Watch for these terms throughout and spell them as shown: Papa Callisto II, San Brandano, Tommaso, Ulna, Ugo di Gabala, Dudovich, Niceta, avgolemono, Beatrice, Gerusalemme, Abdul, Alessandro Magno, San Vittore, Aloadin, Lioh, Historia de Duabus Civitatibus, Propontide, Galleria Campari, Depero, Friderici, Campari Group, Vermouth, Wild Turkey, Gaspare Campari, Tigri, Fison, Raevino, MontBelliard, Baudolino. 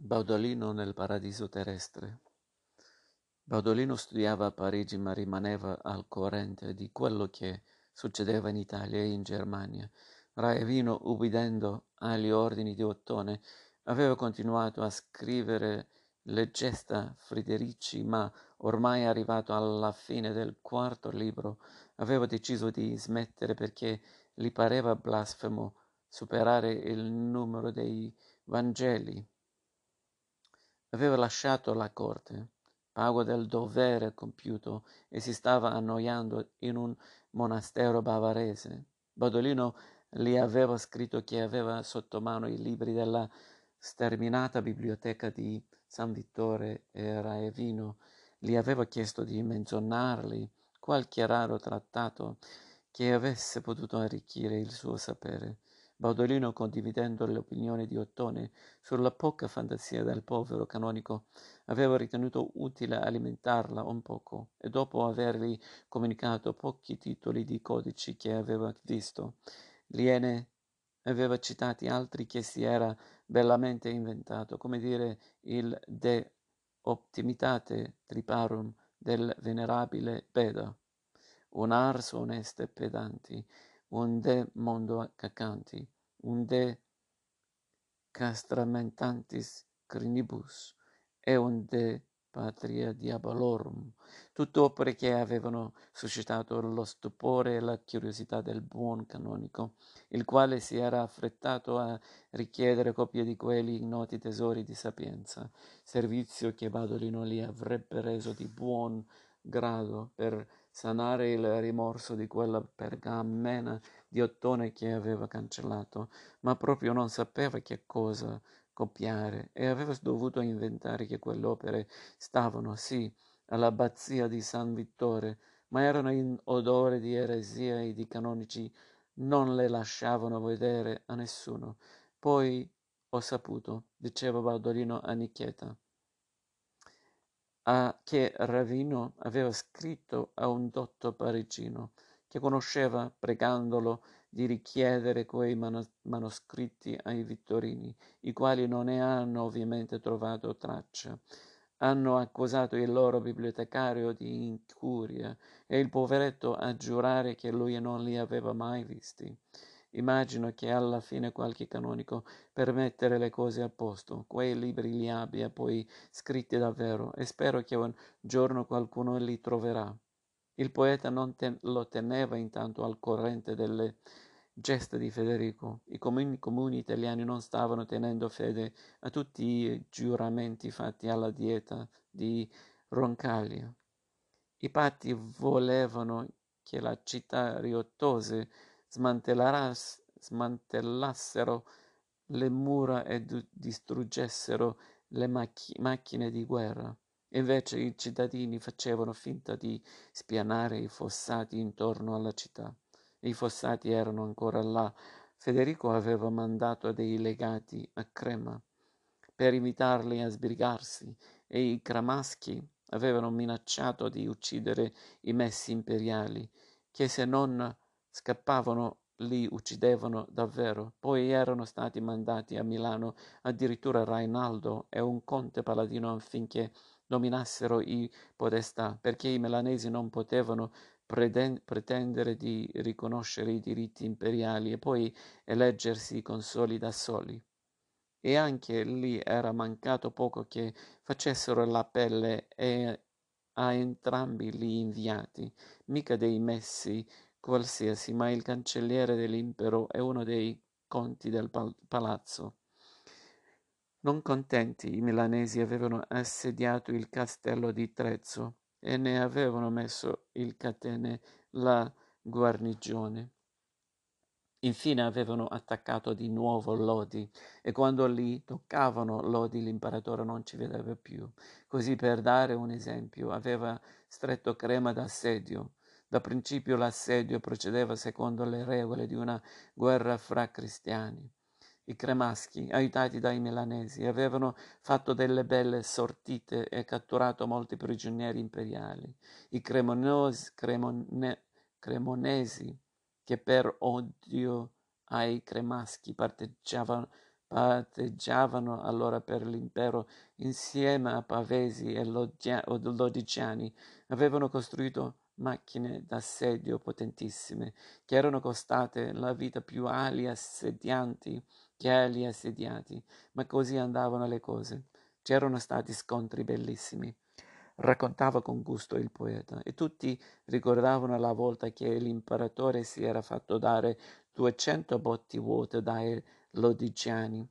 Baudolino nel paradiso terrestre. Baudolino studiava a Parigi, ma rimaneva al corrente di quello che succedeva in Italia e in Germania. Raevino, ubbidendo agli ordini di Ottone, aveva continuato a scrivere le gesta Friderici, ma ormai arrivato alla fine del quarto libro aveva deciso di smettere perché gli pareva blasfemo superare il numero dei Vangeli. Aveva lasciato la corte, pago del dovere compiuto, e si stava annoiando in un monastero bavarese. Baudolino gli aveva scritto che aveva sotto mano i libri della sterminata biblioteca di San Vittore e Raevino. Gli aveva chiesto di menzionargli qualche raro trattato che avesse potuto arricchire il suo sapere. Baudolino, condividendo l'opinione di Ottone sulla poca fantasia del povero canonico, aveva ritenuto utile alimentarla un poco, e dopo avergli comunicato pochi titoli di codici che aveva visto, gliene aveva citati altri che si era bellamente inventato, come dire il De Optimitate Triparum del venerabile Beda, un ars oneste pedanti, un de mondo cacanti, un de castramentantis crinibus, e un de patria diabolorum, tutte opere che avevano suscitato lo stupore e la curiosità del buon canonico, il quale si era affrettato a richiedere copie di quegli ignoti tesori di sapienza, servizio che Baudolino gli avrebbe reso di buon grado per sanare il rimorso di quella pergamena di Ottone che aveva cancellato, ma proprio non sapeva che cosa copiare, e aveva dovuto inventare che quelle opere stavano, sì, all'abbazia di San Vittore, ma erano in odore di eresia e i canonici non le lasciavano vedere a nessuno. Poi ho saputo, diceva Baudolino a Niceta, che Raevino aveva scritto a un dotto parigino che conosceva, pregandolo di richiedere quei manoscritti ai Vittorini, i quali non ne hanno ovviamente trovato traccia. Hanno accusato il loro bibliotecario di incuria e il poveretto a giurare che lui non li aveva mai visti. Immagino che alla fine qualche canonico, per mettere le cose a posto, quei libri li abbia poi scritti davvero, e spero che un giorno qualcuno li troverà. Il poeta non lo teneva intanto al corrente delle geste di Federico. I comuni italiani non stavano tenendo fede a tutti i giuramenti fatti alla dieta di Roncaglia. I patti volevano che la città riottose smantellassero le mura e distruggessero le macchine di guerra. Invece i cittadini facevano finta di spianare i fossati intorno alla città. I fossati erano ancora là. Federico aveva mandato dei legati a Crema per invitarli a sbrigarsi, e i cremaschi avevano minacciato di uccidere i messi imperiali, che se non scappavano li uccidevano davvero. Poi erano stati mandati a Milano addirittura Rainaldo e un conte paladino affinché dominassero i podestà, perché i milanesi non potevano pretendere di riconoscere i diritti imperiali e poi eleggersi consoli da soli. E anche lì era mancato poco che facessero la pelle a entrambi gli inviati, mica dei messi qualsiasi, ma il cancelliere dell'impero e uno dei conti del palazzo. Non contenti, i milanesi avevano assediato il castello di Trezzo e ne avevano messo il catene la guarnigione. Infine avevano attaccato di nuovo Lodi, e quando li toccavano Lodi l'imperatore non ci vedeva più. Così, per dare un esempio, aveva stretto Crema d'assedio. Da principio l'assedio procedeva secondo le regole di una guerra fra cristiani. I cremaschi, aiutati dai milanesi, avevano fatto delle belle sortite e catturato molti prigionieri imperiali. I cremonesi, che per odio ai cremaschi parteggiavano atteggiavano allora per l'impero insieme a Pavesi e Lodigiani, avevano costruito macchine d'assedio potentissime, che erano costate la vita più agli assedianti che agli assediati, ma così andavano le cose. C'erano stati scontri bellissimi, raccontava con gusto il poeta, e tutti ricordavano la volta che l'imperatore si era fatto dare 200 botti vuote dai Lodigiani.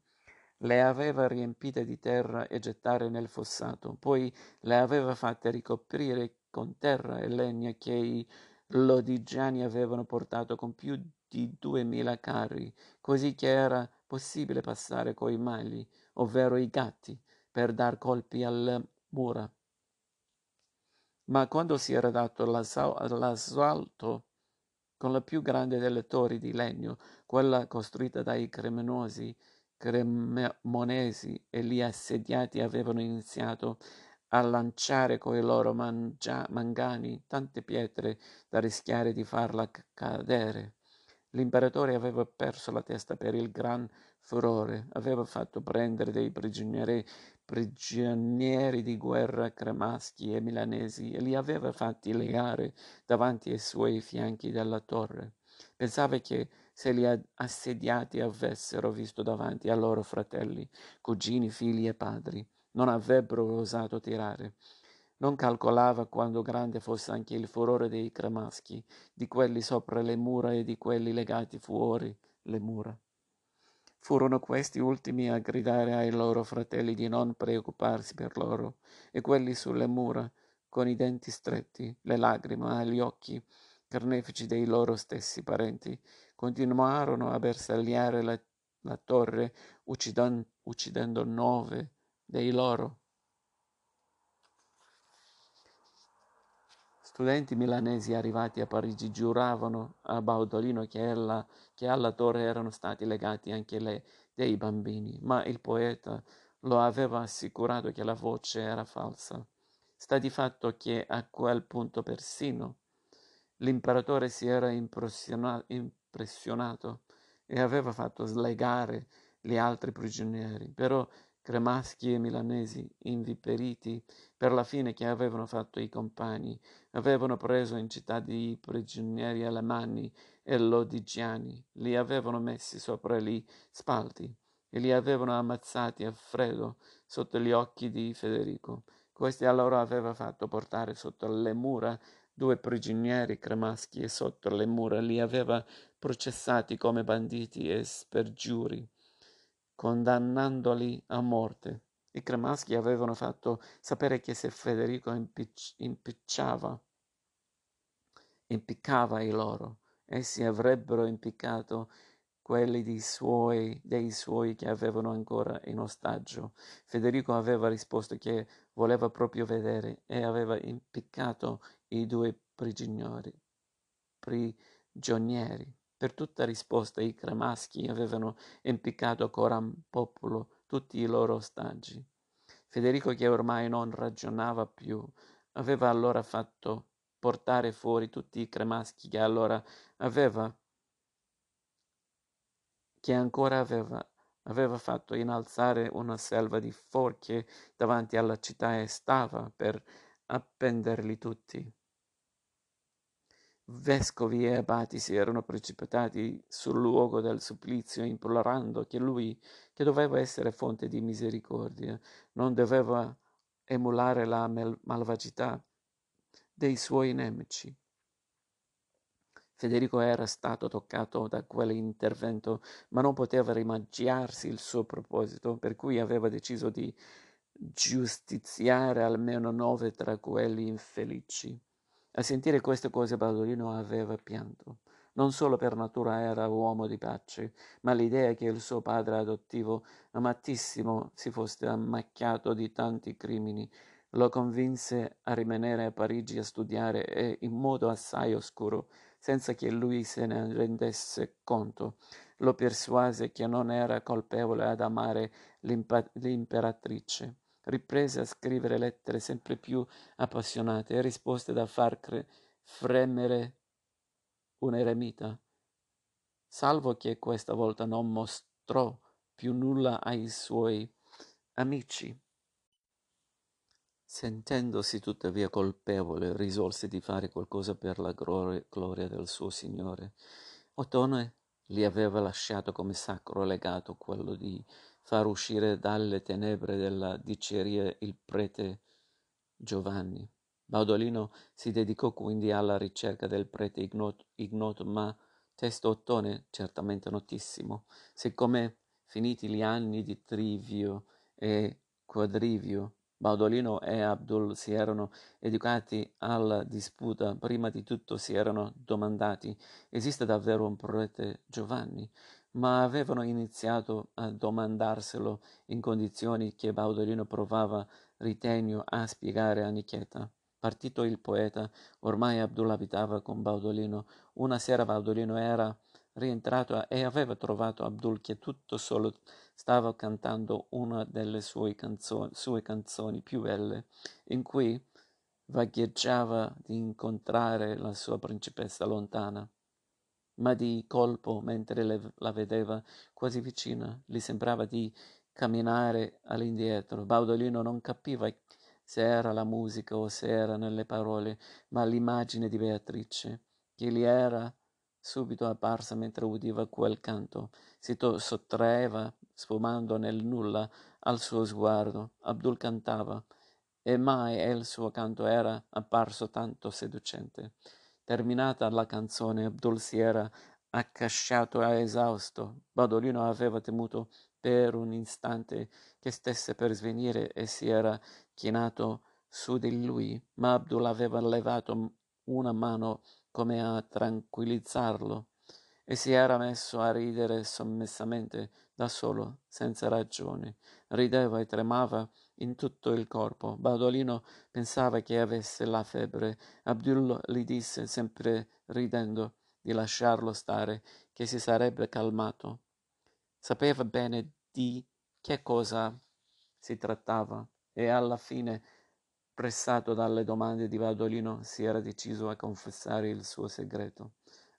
Le aveva riempite di terra e gettate nel fossato, poi le aveva fatte ricoprire con terra e legna che i Lodigiani avevano portato con più di 2000 carri, così che era possibile passare coi magli, ovvero i gatti, per dar colpi alle mura. Ma quando si era dato l'assalto con la più grande delle torri di legno, quella costruita dai cremonesi, e gli assediati avevano iniziato a lanciare coi loro mangani tante pietre da rischiare di farla cadere. L'imperatore aveva perso la testa per il gran furore, aveva fatto prendere dei prigionieri di guerra cremaschi e milanesi e li aveva fatti legare davanti ai suoi fianchi della torre. Pensava che se gli assediati avessero visto davanti a loro fratelli, cugini, figli e padri, non avrebbero osato tirare. Non calcolava quanto grande fosse anche il furore dei cremaschi, di quelli sopra le mura e di quelli legati fuori le mura. Furono questi ultimi a gridare ai loro fratelli di non preoccuparsi per loro, e quelli sulle mura, con i denti stretti, le lacrime agli occhi, carnefici dei loro stessi parenti, continuarono a bersagliare la torre, uccidendo 9 dei loro. Studenti milanesi arrivati a Parigi giuravano a Baudolino che alla torre erano stati legati anche dei bambini, ma il poeta lo aveva assicurato che la voce era falsa. Sta di fatto che a quel punto persino l'imperatore si era impressionato e aveva fatto slegare gli altri prigionieri, però cremaschi e milanesi, inviperiti per la fine che avevano fatto i compagni, avevano preso in città i prigionieri alemanni e lodigiani, li avevano messi sopra gli spalti e li avevano ammazzati a freddo sotto gli occhi di Federico. Questi allora aveva fatto portare sotto le mura 2 prigionieri cremaschi e sotto le mura li aveva processati come banditi e spergiuri, condannandoli a morte. I cremaschi avevano fatto sapere che se Federico impiccava i loro, essi avrebbero impiccato quelli dei suoi che avevano ancora in ostaggio. Federico aveva risposto che voleva proprio vedere e aveva impiccato i 2 prigionieri. Per tutta risposta i cremaschi avevano impiccato coram populo tutti i loro ostaggi. Federico, che ormai non ragionava più, aveva allora fatto portare fuori tutti i cremaschi che ancora aveva fatto innalzare una selva di forche davanti alla città e stava per appenderli tutti. Vescovi e abati si erano precipitati sul luogo del supplizio, implorando che lui, che doveva essere fonte di misericordia, non doveva emulare la malvagità dei suoi nemici. Federico era stato toccato da quell'intervento, ma non poteva rimangiarsi il suo proposito, per cui aveva deciso di giustiziare almeno 9 tra quelli infelici. A sentire queste cose Baudolino aveva pianto. Non solo per natura era uomo di pace, ma l'idea che il suo padre adottivo, amatissimo, si fosse ammacchiato di tanti crimini, lo convinse a rimanere a Parigi a studiare e in modo assai oscuro, senza che lui se ne rendesse conto, lo persuase che non era colpevole ad amare l'imperatrice. Riprese a scrivere lettere sempre più appassionate e risposte da far fremere un eremita, salvo che questa volta non mostrò più nulla ai suoi amici. Sentendosi tuttavia colpevole, risolse di fare qualcosa per la gloria del suo Signore. Ottone gli aveva lasciato come sacro legato quello di far uscire dalle tenebre della diceria il prete Giovanni. Baudolino si dedicò quindi alla ricerca del prete ignoto, ma testo Ottone certamente notissimo, siccome finiti gli anni di Trivio e Quadrivio, Baudolino e Abdul si erano educati alla disputa, prima di tutto si erano domandati: esiste davvero un prete Giovanni? Ma avevano iniziato a domandarselo in condizioni che Baudolino provava ritegno a spiegare a Niceta. Partito il poeta, ormai Abdul abitava con Baudolino. Una sera Baudolino era rientrato e aveva trovato Abdul che tutto solo stava cantando una delle sue canzoni più belle, in cui vagheggiava di incontrare la sua principessa lontana. Ma di colpo, mentre la vedeva quasi vicina, gli sembrava di camminare all'indietro. Baudolino non capiva se era la musica o se era nelle parole, ma l'immagine di Beatrice, che gli era subito apparsa mentre udiva quel canto, si sottraeva sfumando nel nulla al suo sguardo. Abdul cantava e mai il suo canto era apparso tanto seducente. Terminata la canzone, Abdul si era accasciato e esausto. Baudolino aveva temuto per un istante che stesse per svenire e si era chinato su di lui, ma Abdul aveva levato una mano come a tranquillizzarlo, e si era messo a ridere sommessamente da solo, senza ragione. Rideva e tremava in tutto il corpo. Baudolino pensava che avesse la febbre. Abdul gli disse, sempre ridendo, di lasciarlo stare, che si sarebbe calmato. Sapeva bene di che cosa si trattava, e alla fine, pressato dalle domande di Baudolino, si era deciso a confessare il suo segreto.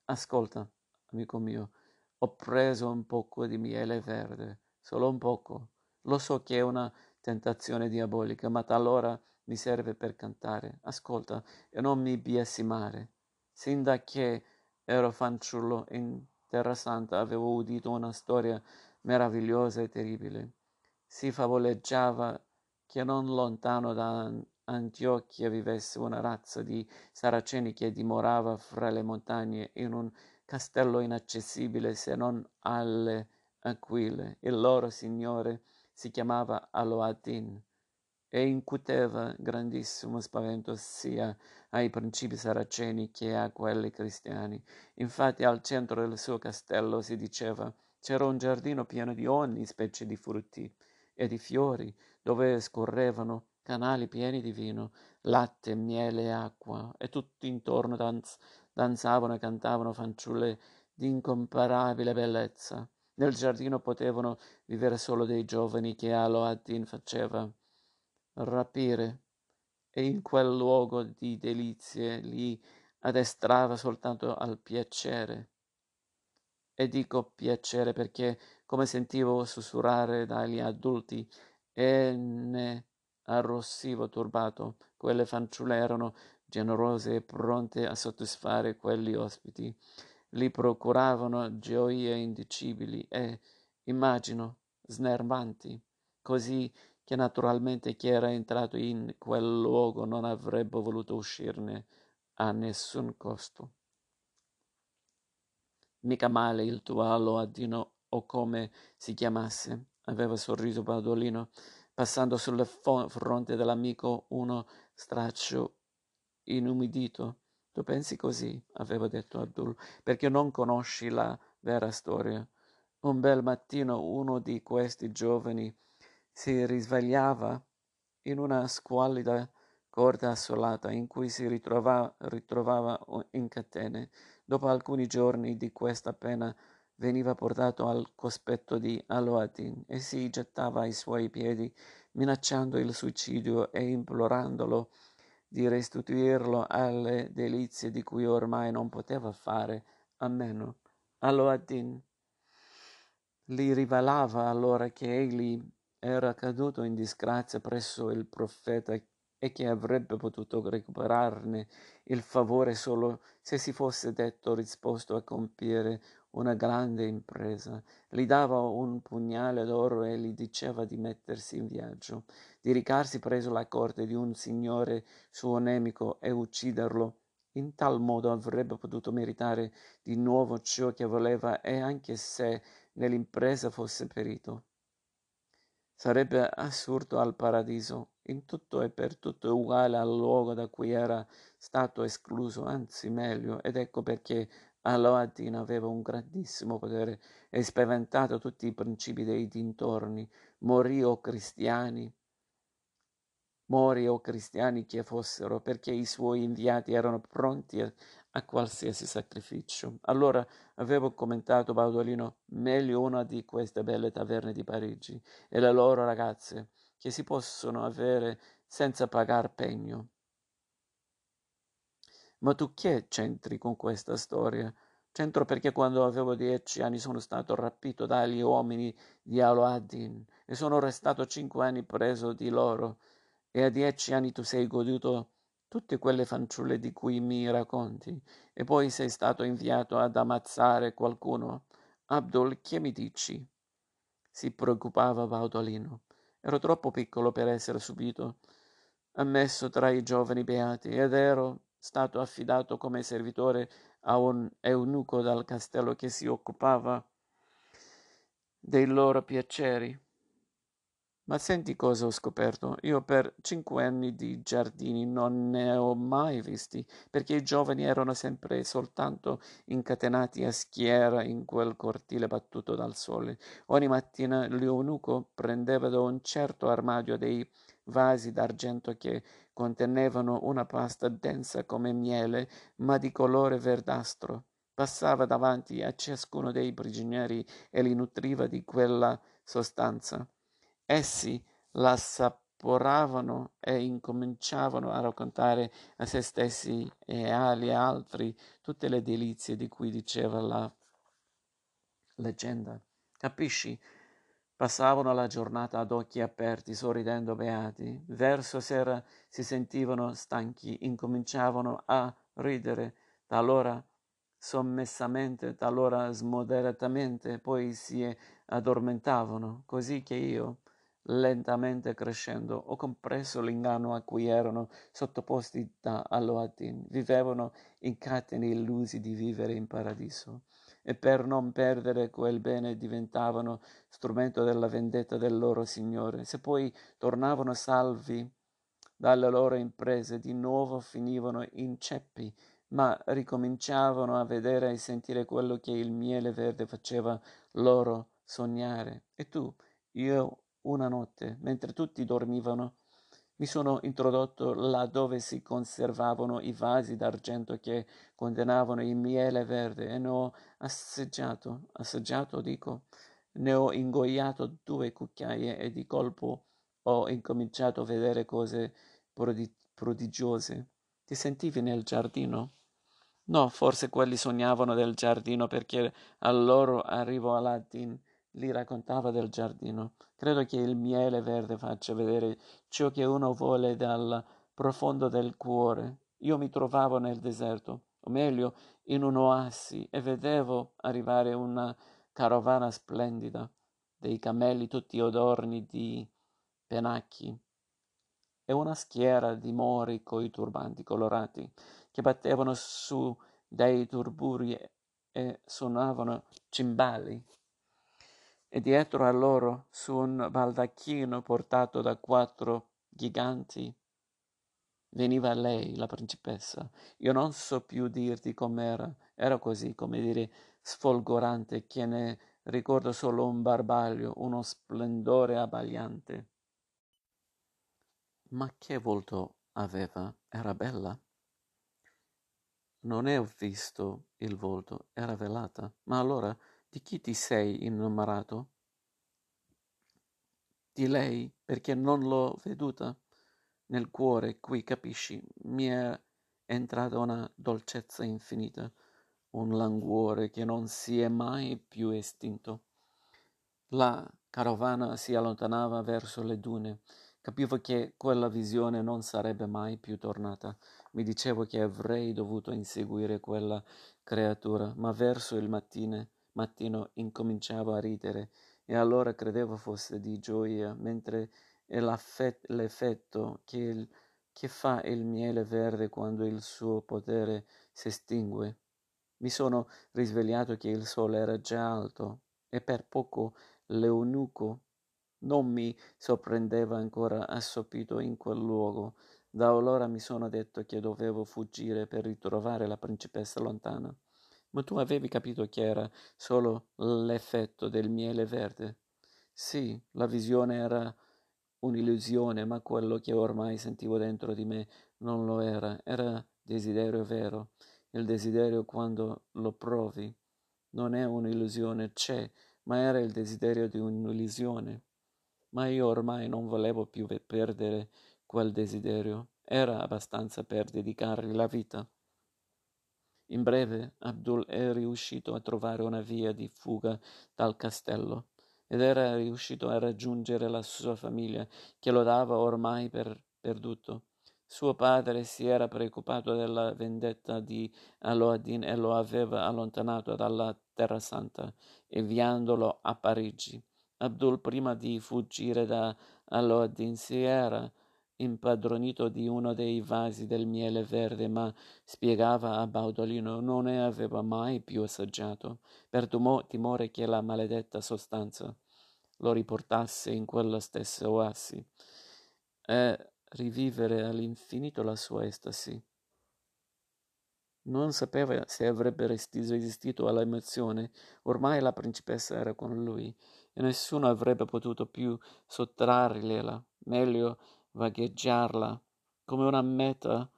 «Ascolta, amico mio, ho preso un poco di miele verde, solo un poco. Lo so che è una tentazione diabolica, ma talora mi serve per cantare. Ascolta e non mi biasimare. Sin da che ero fanciullo in Terra Santa avevo udito una storia meravigliosa e terribile. Si favoleggiava che non lontano da Antiochia vivesse una razza di saraceni che dimorava fra le montagne in un castello inaccessibile se non alle aquile. Il loro signore si chiamava Aloadin e incuteva grandissimo spavento sia ai principi saraceni che a quelli cristiani. Infatti al centro del suo castello, si diceva, c'era un giardino pieno di ogni specie di frutti e di fiori, dove scorrevano canali pieni di vino, latte, miele e acqua, e tutti intorno danzavano e cantavano fanciulle di incomparabile bellezza. Nel giardino potevano vivere solo dei giovani che Aloadin faceva rapire, e in quel luogo di delizie li addestrava soltanto al piacere. E dico piacere perché, come sentivo sussurrare dagli adulti, e ne arrossivo turbato, quelle fanciulle erano generose e pronte a soddisfare quegli ospiti. Li procuravano gioie indicibili e, immagino, snervanti, così che naturalmente chi era entrato in quel luogo non avrebbe voluto uscirne a nessun costo. Mica male il tuo Aloadino, o come si chiamasse, aveva sorriso Baudolino, passando sulle fronte dell'amico uno straccio inumidito. «Tu pensi così», aveva detto Abdul, «perché non conosci la vera storia. Un bel mattino uno di questi giovani si risvegliava in una squallida corda assolata in cui si ritrovava in catene. Dopo alcuni giorni di questa pena veniva portato al cospetto di Aloadin e si gettava ai suoi piedi, minacciando il suicidio e implorandolo di restituirlo alle delizie di cui ormai non poteva fare a meno. Aloadin Li rivelava allora che egli era caduto in disgrazia presso il profeta e che avrebbe potuto recuperarne il favore solo se si fosse detto disposto a compiere una grande impresa. Gli dava un pugnale d'oro e gli diceva di mettersi in viaggio, di recarsi presso la corte di un signore suo nemico e ucciderlo. In tal modo avrebbe potuto meritare di nuovo ciò che voleva, e anche se nell'impresa fosse perito, sarebbe assurdo al paradiso, in tutto e per tutto uguale al luogo da cui era stato escluso, anzi meglio. Ed ecco perché Aloadin aveva un grandissimo potere e spaventato tutti i principi dei dintorni. Morì o cristiani che fossero, perché i suoi inviati erano pronti a qualsiasi sacrificio. Allora, avevo commentato Baudolino, meglio una di queste belle taverne di Parigi e le loro ragazze, che si possono avere senza pagar pegno. Ma tu che c'entri con questa storia? C'entro perché quando avevo 10 anni sono stato rapito dagli uomini di Aloadin e sono restato 5 anni preso di loro. E a 10 anni tu sei goduto tutte quelle fanciulle di cui mi racconti, e poi sei stato inviato ad ammazzare qualcuno. Abdul, che mi dici? Si preoccupava Baudolino. Ero troppo piccolo per essere subito ammesso tra i giovani beati, ed ero stato affidato come servitore a un eunuco dal castello che si occupava dei loro piaceri. Ma senti cosa ho scoperto. Io per 5 anni di giardini non ne ho mai visti, perché i giovani erano sempre e soltanto incatenati a schiera in quel cortile battuto dal sole. Ogni mattina l'eunuco prendeva da un certo armadio dei vasi d'argento che contenevano una pasta densa come miele, ma di colore verdastro. Passava davanti a ciascuno dei prigionieri e li nutriva di quella sostanza. Essi l'assaporavano e incominciavano a raccontare a se stessi e agli altri tutte le delizie di cui diceva la leggenda. Capisci? Passavano la giornata ad occhi aperti, sorridendo beati. Verso sera si sentivano stanchi, incominciavano a ridere, talora sommessamente, talora smoderatamente, poi si addormentavano, così che io, lentamente crescendo, ho compreso l'inganno a cui erano sottoposti da Aloadin. Vivevano in catene illusi di vivere in paradiso, e per non perdere quel bene diventavano strumento della vendetta del loro Signore. Se poi tornavano salvi dalle loro imprese, di nuovo finivano in ceppi, ma ricominciavano a vedere e sentire quello che il miele verde faceva loro sognare. E tu, io, una notte, mentre tutti dormivano, mi sono introdotto là dove si conservavano i vasi d'argento che contenevano il miele verde, e ne ho ne ho ingoiato 2 cucchiaie, e di colpo ho incominciato a vedere cose prodigiose. Ti sentivi nel giardino? No, forse quelli sognavano del giardino, perché al loro arrivo Aloadin li raccontava del giardino. Credo che il miele verde faccia vedere ciò che uno vuole dal profondo del cuore. Io mi trovavo nel deserto, o meglio in un'oasi, e vedevo arrivare una carovana splendida, dei cammelli tutti odorni di penacchi e una schiera di mori coi turbanti colorati che battevano su dei tamburi e suonavano cimbali. E dietro a loro, su un baldacchino portato da 4 giganti, veniva lei, la principessa. Io non so più dirti com'era. Era così, come dire, sfolgorante, che ne ricordo solo un barbaglio, uno splendore abbagliante. Ma che volto aveva? Era bella? Non ne ho visto il volto, era velata. Ma allora, di chi ti sei innamorato? Di lei, perché non l'ho veduta. Nel cuore, qui, capisci, mi è entrata una dolcezza infinita, un languore che non si è mai più estinto. La carovana si allontanava verso le dune. Capivo che quella visione non sarebbe mai più tornata. Mi dicevo che avrei dovuto inseguire quella creatura, ma verso il mattino incominciavo a ridere, e allora credevo fosse di gioia, mentre è l'effetto che fa il miele verde quando il suo potere si estingue. Mi sono risvegliato che il sole era già alto, e per poco l'eunuco non mi sorprendeva ancora assopito in quel luogo. Da allora mi sono detto che dovevo fuggire per ritrovare la principessa lontana. Ma tu avevi capito che era solo l'effetto del miele verde? Sì, la visione era un'illusione, ma quello che ormai sentivo dentro di me non lo era. Era desiderio vero. Il desiderio, quando lo provi, non è un'illusione, c'è, ma era il desiderio di un'illusione. Ma io ormai non volevo più perdere quel desiderio. Era abbastanza per dedicargli la vita. In breve, Abdul è riuscito a trovare una via di fuga dal castello ed era riuscito a raggiungere la sua famiglia, che lo dava ormai per perduto. Suo padre si era preoccupato della vendetta di Aloadin e lo aveva allontanato dalla Terra Santa, inviandolo a Parigi. Abdul, prima di fuggire da Aloadin, si era impadronito di uno dei vasi del miele verde, ma, spiegava a Baudolino, non ne aveva mai più assaggiato, per timore che la maledetta sostanza lo riportasse in quella stessa oasi e rivivere all'infinito la sua estasi. Non sapeva se avrebbe resistito all'emozione. Ormai la principessa era con lui e nessuno avrebbe potuto più sottrargliela. Meglio vagheggiarla come una meta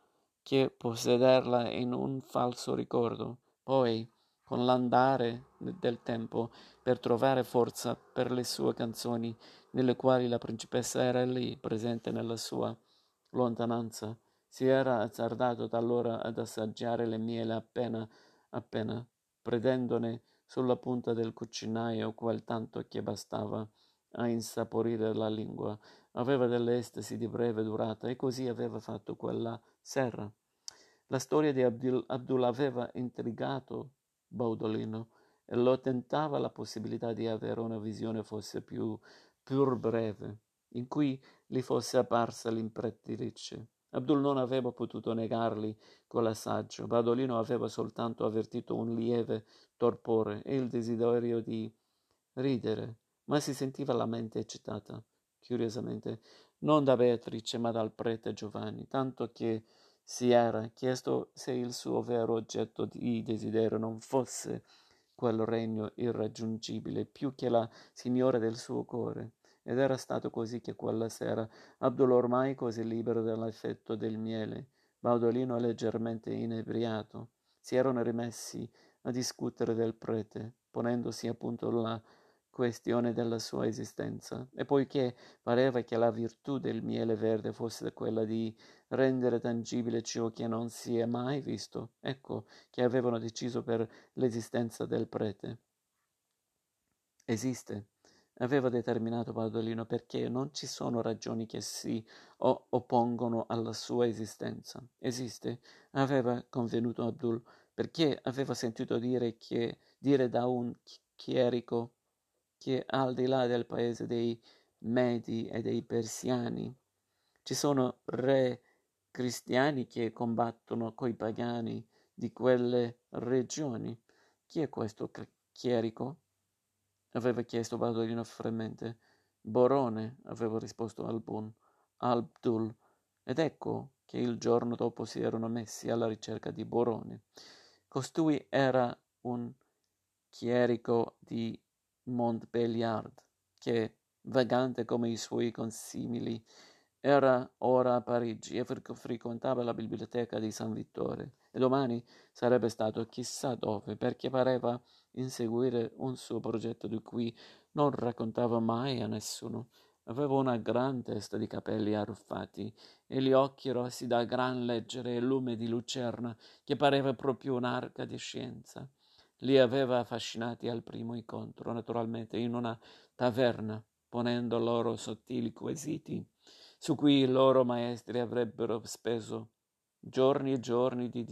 che possederla in un falso ricordo. Poi, con l'andare del tempo, per trovare forza per le sue canzoni, nelle quali la principessa era lì, presente nella sua lontananza, si era azzardato da allora ad assaggiare le miele appena, prendendone sulla punta del cucinaio quel tanto che bastava a insaporire la lingua. Aveva delle estasi di breve durata e così aveva fatto quella sera. La storia di Abdul aveva intrigato Baudolino e lo tentava la possibilità di avere una visione fosse pur breve, in cui gli fosse apparsa l'imperatrice. Abdul non aveva potuto negargli quell'assaggio. Baudolino aveva soltanto avvertito un lieve torpore e il desiderio di ridere, ma si sentiva la mente eccitata, curiosamente, non da Beatrice ma dal prete Giovanni, tanto che si era chiesto se il suo vero oggetto di desiderio non fosse quel regno irraggiungibile più che la signora del suo cuore. Ed era stato così che quella sera, Abdul ormai così libero dall'effetto del miele, Baudolino leggermente inebriato, si erano rimessi a discutere del prete, ponendosi appunto la questione della sua esistenza, e poiché pareva che la virtù del miele verde fosse quella di rendere tangibile ciò che non si è mai visto, ecco che avevano deciso per l'esistenza del prete. Esiste, aveva determinato Baudolino, perché non ci sono ragioni che si oppongono alla sua esistenza. Esiste, aveva convenuto Abdul, perché aveva sentito dire da un chierico che al di là del paese dei Medi e dei Persiani ci sono re cristiani che combattono coi pagani di quelle regioni. Chi è questo chierico? Aveva chiesto Baudolino fremente. Borone, aveva risposto Abdul, ed ecco che il giorno dopo si erano messi alla ricerca di Borone. Costui era un chierico di MontBelliard, che, vagante come i suoi consimili, era ora a Parigi e frequentava la biblioteca di San Vittore, e domani sarebbe stato chissà dove, perché pareva inseguire un suo progetto di cui non raccontava mai a nessuno. Aveva una gran testa di capelli arruffati e gli occhi rossi da gran leggere e lume di lucerna che pareva proprio un'arca di scienza. li aveva affascinati al primo incontro, naturalmente in una taverna, ponendo loro sottili quesiti su cui i loro maestri avrebbero speso giorni e giorni di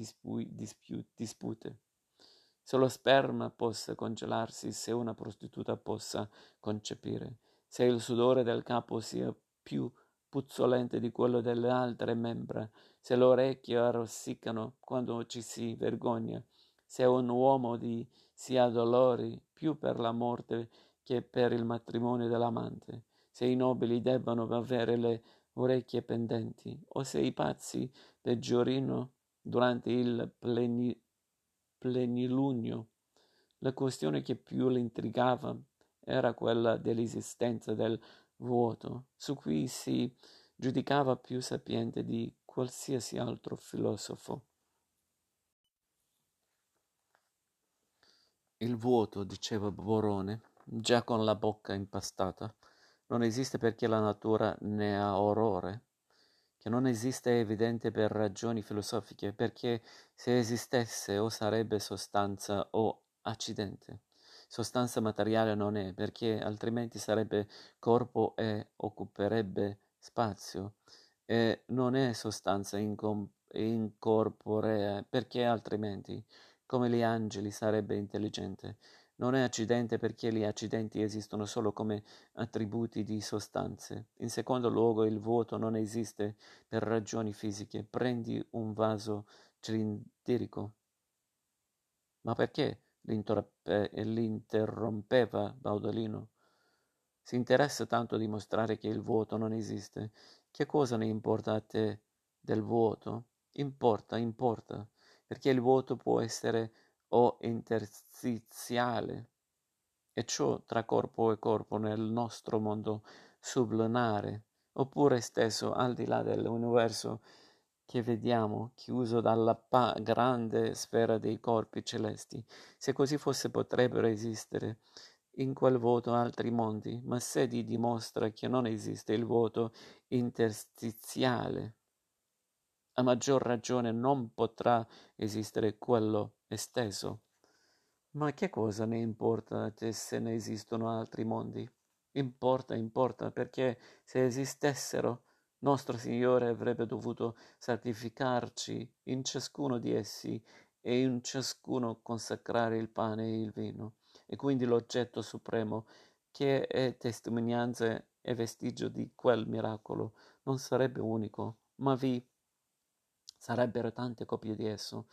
dispute. Se lo sperma possa congelarsi, se una prostituta possa concepire, se il sudore del capo sia più puzzolente di quello delle altre membra, se le orecchie arrossicano quando ci si vergogna, se un uomo si addolori più per la morte che per il matrimonio dell'amante, se i nobili debbano avere le orecchie pendenti, o se i pazzi peggiorino durante il plenilunio. La questione che più le intrigava era quella dell'esistenza del vuoto, su cui si giudicava più sapiente di qualsiasi altro filosofo. Il vuoto, diceva Borone, già con la bocca impastata, non esiste perché la natura ne ha orrore. Che non esiste è evidente per ragioni filosofiche, perché se esistesse o sarebbe sostanza o accidente. Sostanza materiale non è, perché altrimenti sarebbe corpo e occuperebbe spazio, e non è sostanza incorporea, perché altrimenti, come gli angeli, sarebbe intelligente. Non è accidente perché gli accidenti esistono solo come attributi di sostanze. In secondo luogo, il vuoto non esiste per ragioni fisiche. Prendi un vaso cilindrico. Ma perché? L'interrompeva Baudolino. Si interessa tanto a dimostrare che il vuoto non esiste. Che cosa ne importa a te del vuoto? Importa. Perché il vuoto può essere o interstiziale, e ciò tra corpo e corpo nel nostro mondo sublunare, oppure stesso al di là dell'universo che vediamo, chiuso dalla grande sfera dei corpi celesti. Se così fosse, potrebbero esistere in quel vuoto altri mondi, ma se ti dimostra che non esiste il vuoto interstiziale, a maggior ragione non potrà esistere quello esteso. Ma che cosa ne importa a te se ne esistono altri mondi? Importa, perché se esistessero, nostro Signore avrebbe dovuto sacrificarci in ciascuno di essi e in ciascuno consacrare il pane e il vino, e quindi l'oggetto supremo, che è testimonianza e vestigio di quel miracolo, non sarebbe unico, ma vi sarebbero tante copie di esso.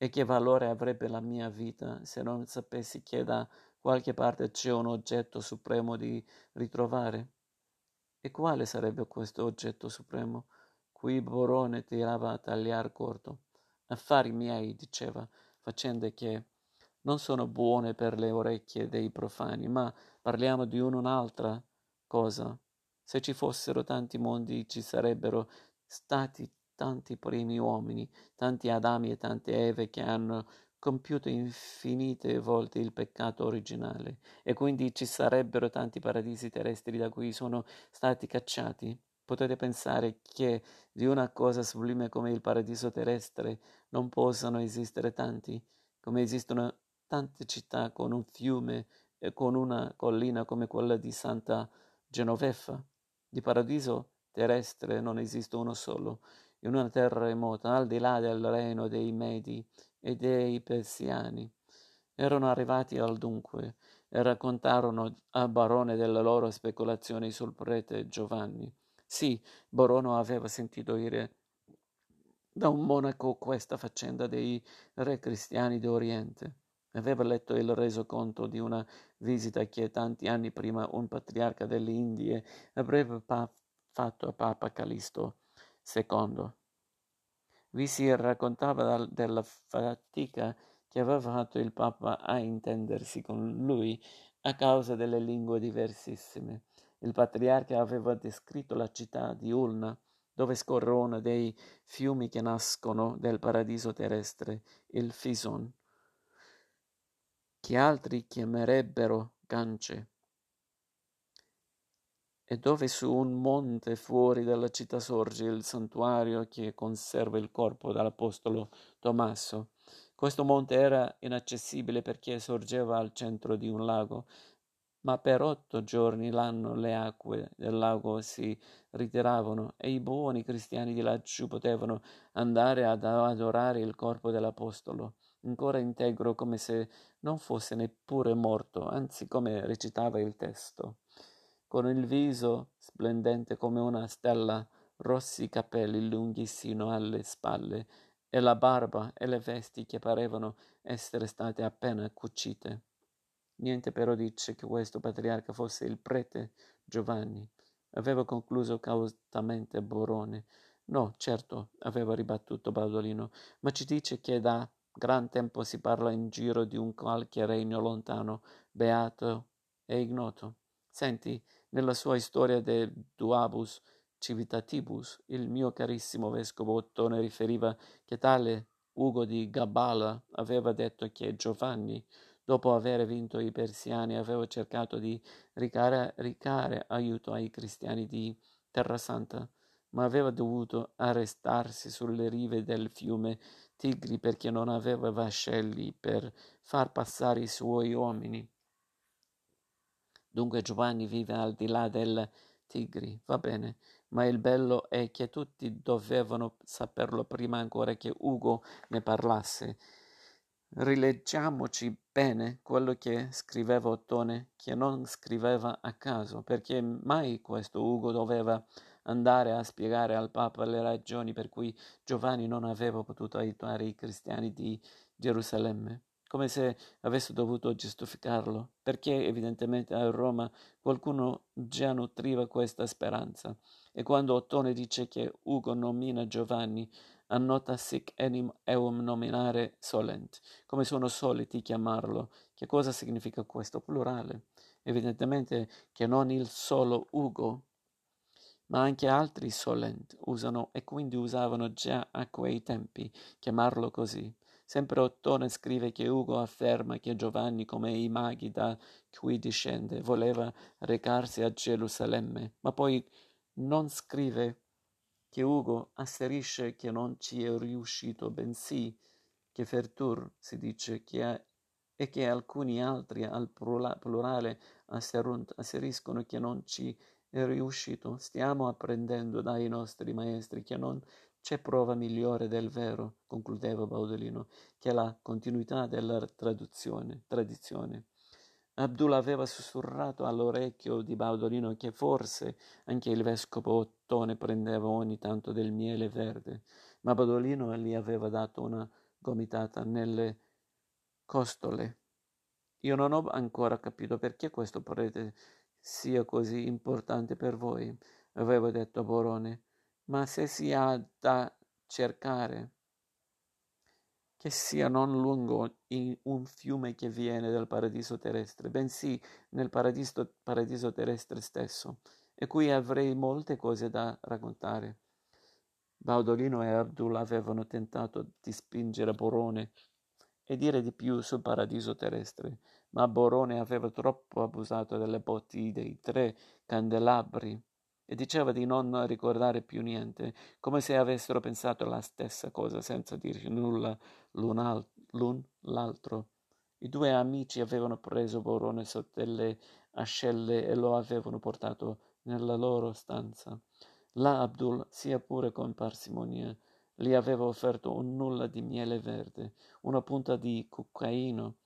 E che valore avrebbe la mia vita se non sapessi che da qualche parte c'è un oggetto supremo di ritrovare? E quale sarebbe questo oggetto supremo? Qui Borone tirava a tagliar corto. Affari miei, diceva, faccende che non sono buone per le orecchie dei profani, ma parliamo di un'altra cosa. Se ci fossero tanti mondi, ci sarebbero stati tanti primi uomini, tanti Adami e tante Eve che hanno compiuto infinite volte il peccato originale, e quindi ci sarebbero tanti paradisi terrestri da cui sono stati cacciati. Potete pensare che di una cosa sublime come il paradiso terrestre non possano esistere tanti, come esistono tante città con un fiume e con una collina come quella di Santa Genoveffa. Di paradiso terrestre non esiste uno solo. In una terra remota, al di là del regno dei Medi e dei Persiani. Erano arrivati al dunque e raccontarono a Borone delle loro speculazioni sul prete Giovanni. Sì, Borone aveva sentito dire da un monaco questa faccenda dei re cristiani d'Oriente. Aveva letto il resoconto di una visita che tanti anni prima un patriarca delle Indie avrebbe fatto a Papa Callisto II. Vi si raccontava della fatica che aveva fatto il Papa a intendersi con lui a causa delle lingue diversissime. Il patriarca aveva descritto la città di Ulna, dove scorre uno dei fiumi che nascono del paradiso terrestre, il Fison, che altri chiamerebbero Gance, e dove su un monte fuori dalla città sorge il santuario che conserva il corpo dell'apostolo Tommaso. Questo monte era inaccessibile perché sorgeva al centro di un lago, ma per 8 giorni l'anno le acque del lago si ritiravano e i buoni cristiani di laggiù potevano andare ad adorare il corpo dell'Apostolo, ancora integro come se non fosse neppure morto, anzi come recitava il testo. Con il viso splendente come una stella, rossi capelli lunghi sino alle spalle e la barba e le vesti che parevano essere state appena cucite. Niente però dice che questo patriarca fosse il prete Giovanni. Aveva concluso cautamente Borone. No, certo, aveva ribattuto Baudolino, ma ci dice che da gran tempo si parla in giro di un qualche regno lontano, beato e ignoto. Senti, nella sua Historia de Duabus Civitatibus, il mio carissimo vescovo Ottone riferiva che tale Ugo di Gabala aveva detto che Giovanni, dopo aver vinto i persiani, aveva cercato di ricare aiuto ai cristiani di Terra Santa, ma aveva dovuto arrestarsi sulle rive del fiume Tigri perché non aveva vascelli per far passare i suoi uomini. Dunque Giovanni vive al di là del Tigri, va bene, ma il bello è che tutti dovevano saperlo prima ancora che Ugo ne parlasse. Rileggiamoci bene quello che scriveva Ottone, che non scriveva a caso, perché mai questo Ugo doveva andare a spiegare al Papa le ragioni per cui Giovanni non aveva potuto aiutare i cristiani di Gerusalemme, come se avesse dovuto giustificarlo, perché evidentemente a Roma qualcuno già nutriva questa speranza. E quando Ottone dice che Ugo nomina Giovanni, annota sic enim eum nominare solent, come sono soliti chiamarlo. Che cosa significa questo plurale? Evidentemente che non il solo Ugo, ma anche altri solent usano e quindi usavano già a quei tempi chiamarlo così. Sempre Ottone scrive che Ugo afferma che Giovanni, come i maghi da cui discende, voleva recarsi a Gerusalemme, ma poi non scrive che Ugo asserisce che non ci è riuscito, bensì che fertur si dice e che alcuni altri al plurale asseriscono che non ci è riuscito. Stiamo apprendendo dai nostri maestri che non c'è prova migliore del vero, concludeva Baudolino, che la continuità della tradizione. Abdul aveva sussurrato all'orecchio di Baudolino che forse anche il vescovo Ottone prendeva ogni tanto del miele verde, ma Baudolino gli aveva dato una gomitata nelle costole. Io non ho ancora capito perché questo prete sia così importante per voi, aveva detto Borone. Ma se si ha da cercare, che sia non lungo in un fiume che viene dal paradiso terrestre, bensì nel paradiso terrestre stesso, e qui avrei molte cose da raccontare. Baudolino e Abdul avevano tentato di spingere Borone e dire di più sul paradiso terrestre, ma Borone aveva troppo abusato delle botti dei 3 candelabri e diceva di non ricordare più niente, come se avessero pensato la stessa cosa senza dirci nulla l'un l'altro. I 2 amici avevano preso Borone sotto le ascelle e lo avevano portato nella loro stanza. Là Abdul, sia pure con parsimonia, gli aveva offerto un nulla di miele verde, una punta di cuccaino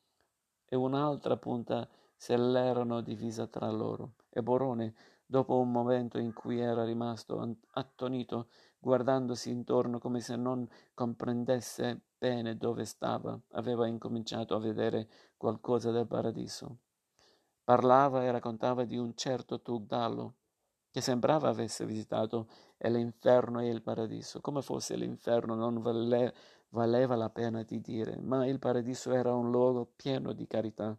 e un'altra punta se l'erano divisa tra loro. E Borone, dopo un momento in cui era rimasto attonito, guardandosi intorno come se non comprendesse bene dove stava, aveva incominciato a vedere qualcosa del paradiso. Parlava e raccontava di un certo Tugdalo, che sembrava avesse visitato l'inferno e il paradiso. Come fosse l'inferno non valeva la pena di dire, ma il paradiso era un luogo pieno di carità,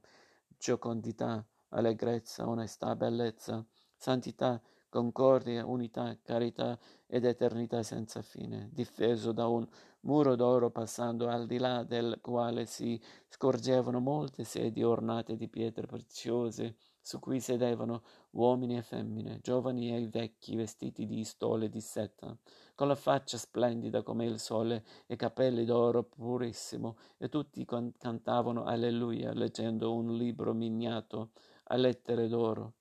giocondità, allegrezza, onestà, bellezza, santità, concordia, unità, carità ed eternità senza fine, difeso da un muro d'oro passando al di là del quale si scorgevano molte sedie ornate di pietre preziose su cui sedevano uomini e femmine, giovani e vecchi, vestiti di stole di seta, con la faccia splendida come il sole e capelli d'oro purissimo, e tutti cantavano alleluia, leggendo un libro miniato a lettere d'oro.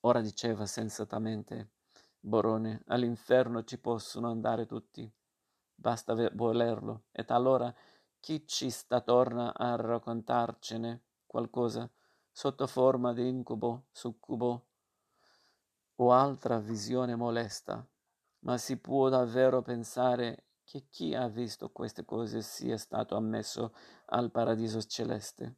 Ora diceva sensatamente Borone: all'inferno ci possono andare tutti, basta volerlo, e talora chi ci sta torna a raccontarcene qualcosa sotto forma di incubo, succubo o altra visione molesta. Ma si può davvero pensare che chi ha visto queste cose sia stato ammesso al paradiso celeste?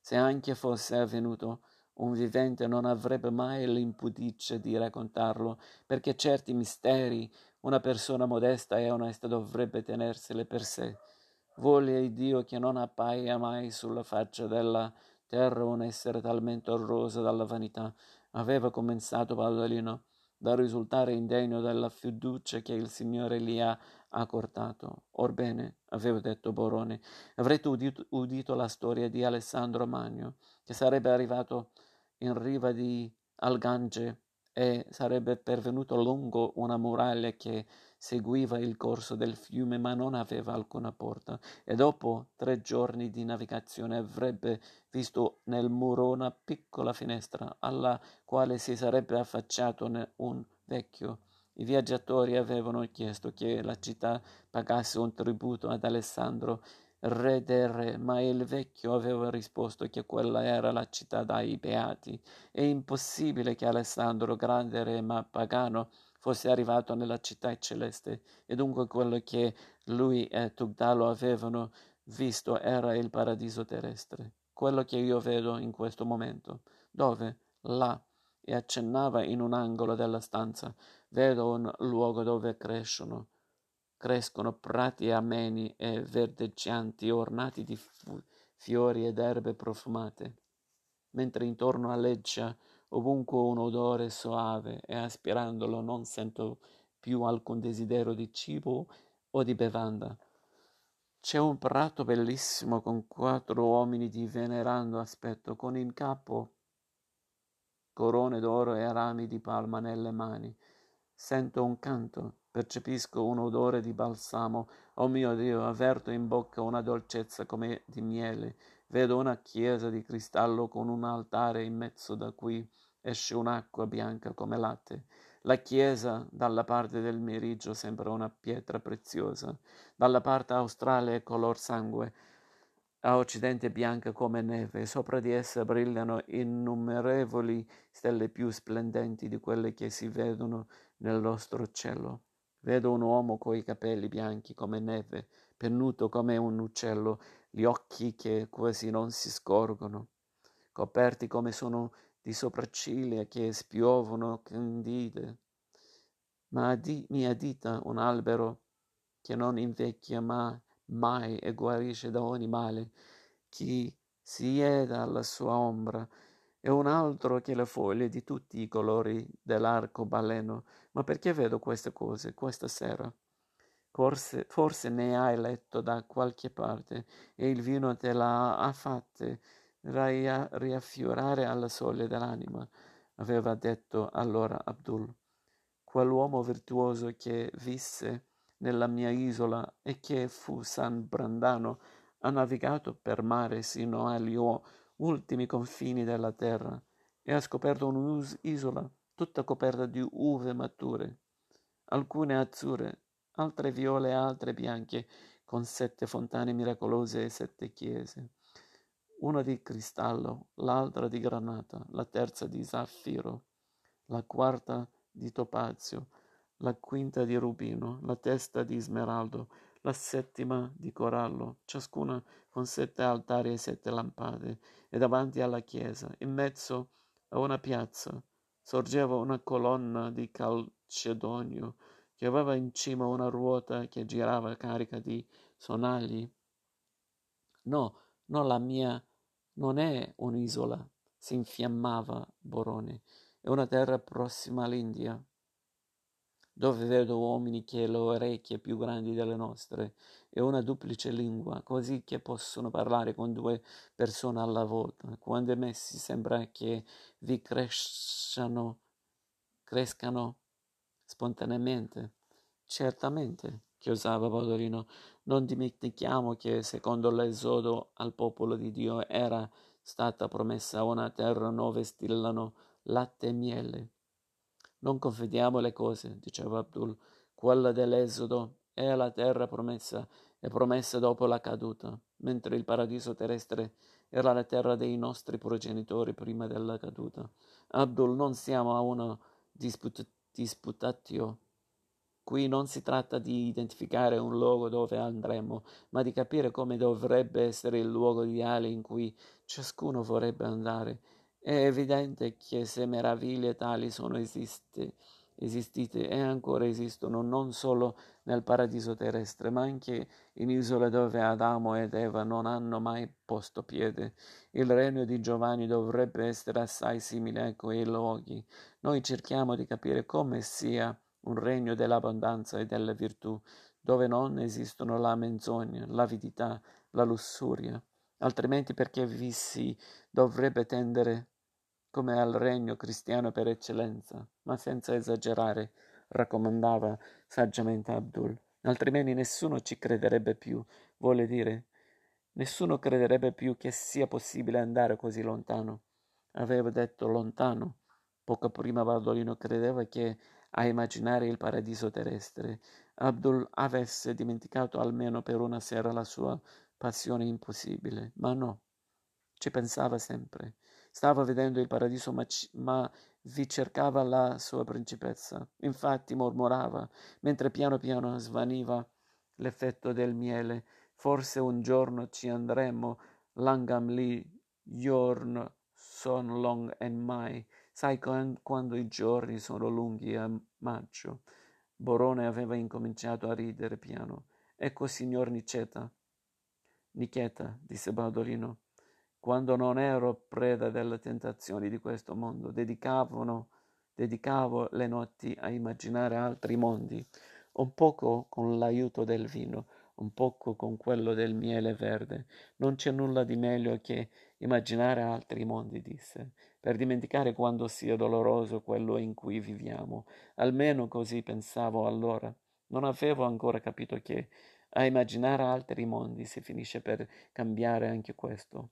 Se anche fosse avvenuto, un vivente non avrebbe mai l'impudicia di raccontarlo, perché certi misteri una persona modesta e onesta dovrebbe tenersele per sé. Voglia Dio che non appaia mai sulla faccia della terra un essere talmente orroso dalla vanità, aveva commentato Baudolino, da risultare indegno della fiducia che il Signore gli ha accordato. Orbene, aveva detto Borone, avrete udito la storia di Alessandro Magno, che sarebbe arrivato in riva di Algange e sarebbe pervenuto lungo una muraglia che seguiva il corso del fiume, ma non aveva alcuna porta, e dopo 3 giorni di navigazione avrebbe visto nel muro una piccola finestra alla quale si sarebbe affacciato un vecchio. I viaggiatori avevano chiesto che la città pagasse un tributo ad Alessandro, re del re, ma il vecchio aveva risposto che quella era la città dai beati. È impossibile che Alessandro, grande re ma pagano, fosse arrivato nella città celeste, e dunque quello che lui e Tugdalo avevano visto era il paradiso terrestre, quello che io vedo in questo momento. Dove? Là. E accennava in un angolo della stanza. Vedo un luogo dove crescono prati ameni e verdeggianti, ornati di fiori ed erbe profumate, mentre intorno alleggia ovunque un odore soave, e aspirandolo non sento più alcun desiderio di cibo o di bevanda. C'è un prato bellissimo con 4 uomini di venerando aspetto, con in capo corone d'oro e rami di palma nelle mani. Sento un canto, percepisco un odore di balsamo. Oh mio Dio, avverto in bocca una dolcezza come di miele. Vedo una chiesa di cristallo con un altare in mezzo da cui esce un'acqua bianca come latte. La chiesa dalla parte del meriggio sembra una pietra preziosa, dalla parte australe è color sangue, a occidente bianca come neve. Sopra di essa brillano innumerevoli stelle più splendenti di quelle che si vedono nel nostro cielo. Vedo un uomo coi capelli bianchi come neve, pennuto come un uccello, gli occhi che quasi non si scorgono, coperti come sono di sopracciglia che spiovono candide. Ma mia dita un albero che non invecchia mai e guarisce da ogni male. Chi sieda alla sua ombra è un altro che le foglie di tutti i colori dell'arcobaleno. Ma perché vedo queste cose questa sera? Forse ne hai letto da qualche parte, e il vino te la ha fatte riaffiorare alla soglia dell'anima, aveva detto allora Abdul, quell'uomo virtuoso che visse nella mia isola e che fu San Brandano. Ha navigato per mare sino a Lioh, ultimi confini della terra, e ha scoperto un'isola tutta coperta di uve mature, alcune azzurre, altre viole e altre bianche, con 7 fontane miracolose e 7 chiese, una di cristallo, l'altra di granata, la terza di zaffiro, la quarta di topazio, la quinta di rubino, la sesta di smeraldo, la settima di corallo, ciascuna con 7 altari e 7 lampade, e davanti alla chiesa, in mezzo a una piazza, sorgeva una colonna di calcedonio, che aveva in cima una ruota che girava carica di sonagli. No, la mia non è un'isola, si infiammava Borone, è una terra prossima all'India. dove vedo uomini che hanno orecchie più grandi delle nostre e una duplice lingua, così che possono parlare con due persone alla volta. Quando messi sembra che vi crescano spontaneamente. Certamente, chiosava Baudolino, non dimentichiamo che secondo l'esodo al popolo di Dio era stata promessa una terra dove stillano latte e miele. Non confondiamo le cose, diceva Abdul, quella dell'esodo è la terra promessa e promessa dopo la caduta, mentre il paradiso terrestre era la terra dei nostri progenitori prima della caduta. Abdul, non siamo a una disputatio. Qui non si tratta di identificare un luogo dove andremo, ma di capire come dovrebbe essere il luogo ideale in cui ciascuno vorrebbe andare. È evidente che se meraviglie tali sono esistite e ancora esistono non solo nel paradiso terrestre, ma anche in isole dove Adamo ed Eva non hanno mai posto piede. Il regno di Giovanni dovrebbe essere assai simile a quei luoghi. Noi cerchiamo di capire come sia un regno dell'abbondanza e della virtù, dove non esistono la menzogna, l'avidità, la lussuria. Altrimenti perché vi si dovrebbe tendere come al regno cristiano per eccellenza, ma senza esagerare, raccomandava saggiamente Abdul. Altrimenti nessuno ci crederebbe più, vuole dire, nessuno crederebbe più che sia possibile andare così lontano. Aveva detto lontano. Poco prima Baudolino credeva che a immaginare il paradiso terrestre Abdul avesse dimenticato almeno per una sera la sua passione impossibile, ma no, ci pensava sempre. Stava vedendo il paradiso ma vi cercava la sua principessa. Infatti mormorava, mentre piano piano svaniva l'effetto del miele. Forse un giorno ci andremo, langam li jorn son long and mai. Sai quando i giorni sono lunghi a maggio. Borone aveva incominciato a ridere piano. Ecco, signor Niceta, disse Baudolino, quando non ero preda delle tentazioni di questo mondo, dedicavo le notti a immaginare altri mondi, un poco con l'aiuto del vino, un poco con quello del miele verde. Non c'è nulla di meglio che immaginare altri mondi, disse, per dimenticare quanto sia doloroso quello in cui viviamo. Almeno così pensavo allora. Non avevo ancora capito che a immaginare altri mondi si finisce per cambiare anche questo.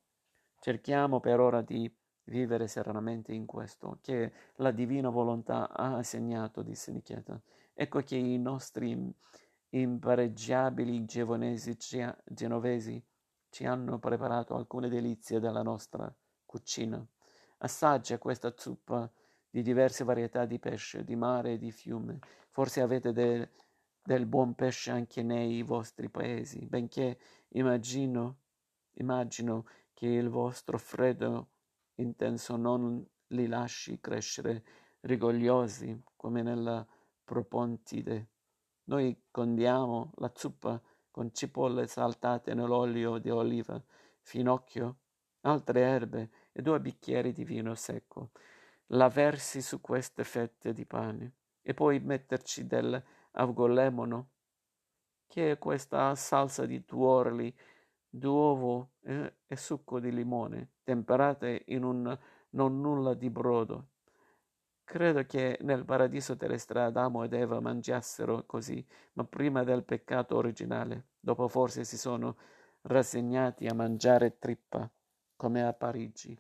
Cerchiamo per ora di vivere serenamente in questo, che la divina volontà ha assegnato, disse Niceta. Ecco che i nostri impareggiabili genovesi ci hanno preparato alcune delizie della nostra cucina. Assaggia questa zuppa di diverse varietà di pesce, di mare e di fiume. Forse avete del buon pesce anche nei vostri paesi, benché immagino che il vostro freddo intenso non li lasci crescere rigogliosi come nella Propontide. Noi condiamo la zuppa con cipolle saltate nell'olio di oliva, finocchio, altre erbe e 2 bicchieri di vino secco. La versi su queste fette di pane e poi metterci del avgolemono, che è questa salsa di tuorli, d'uovo e succo di limone, temperate in un non nulla di brodo. Credo che nel paradiso terrestre Adamo ed Eva mangiassero così, ma prima del peccato originale. Dopo forse si sono rassegnati a mangiare trippa, come a Parigi.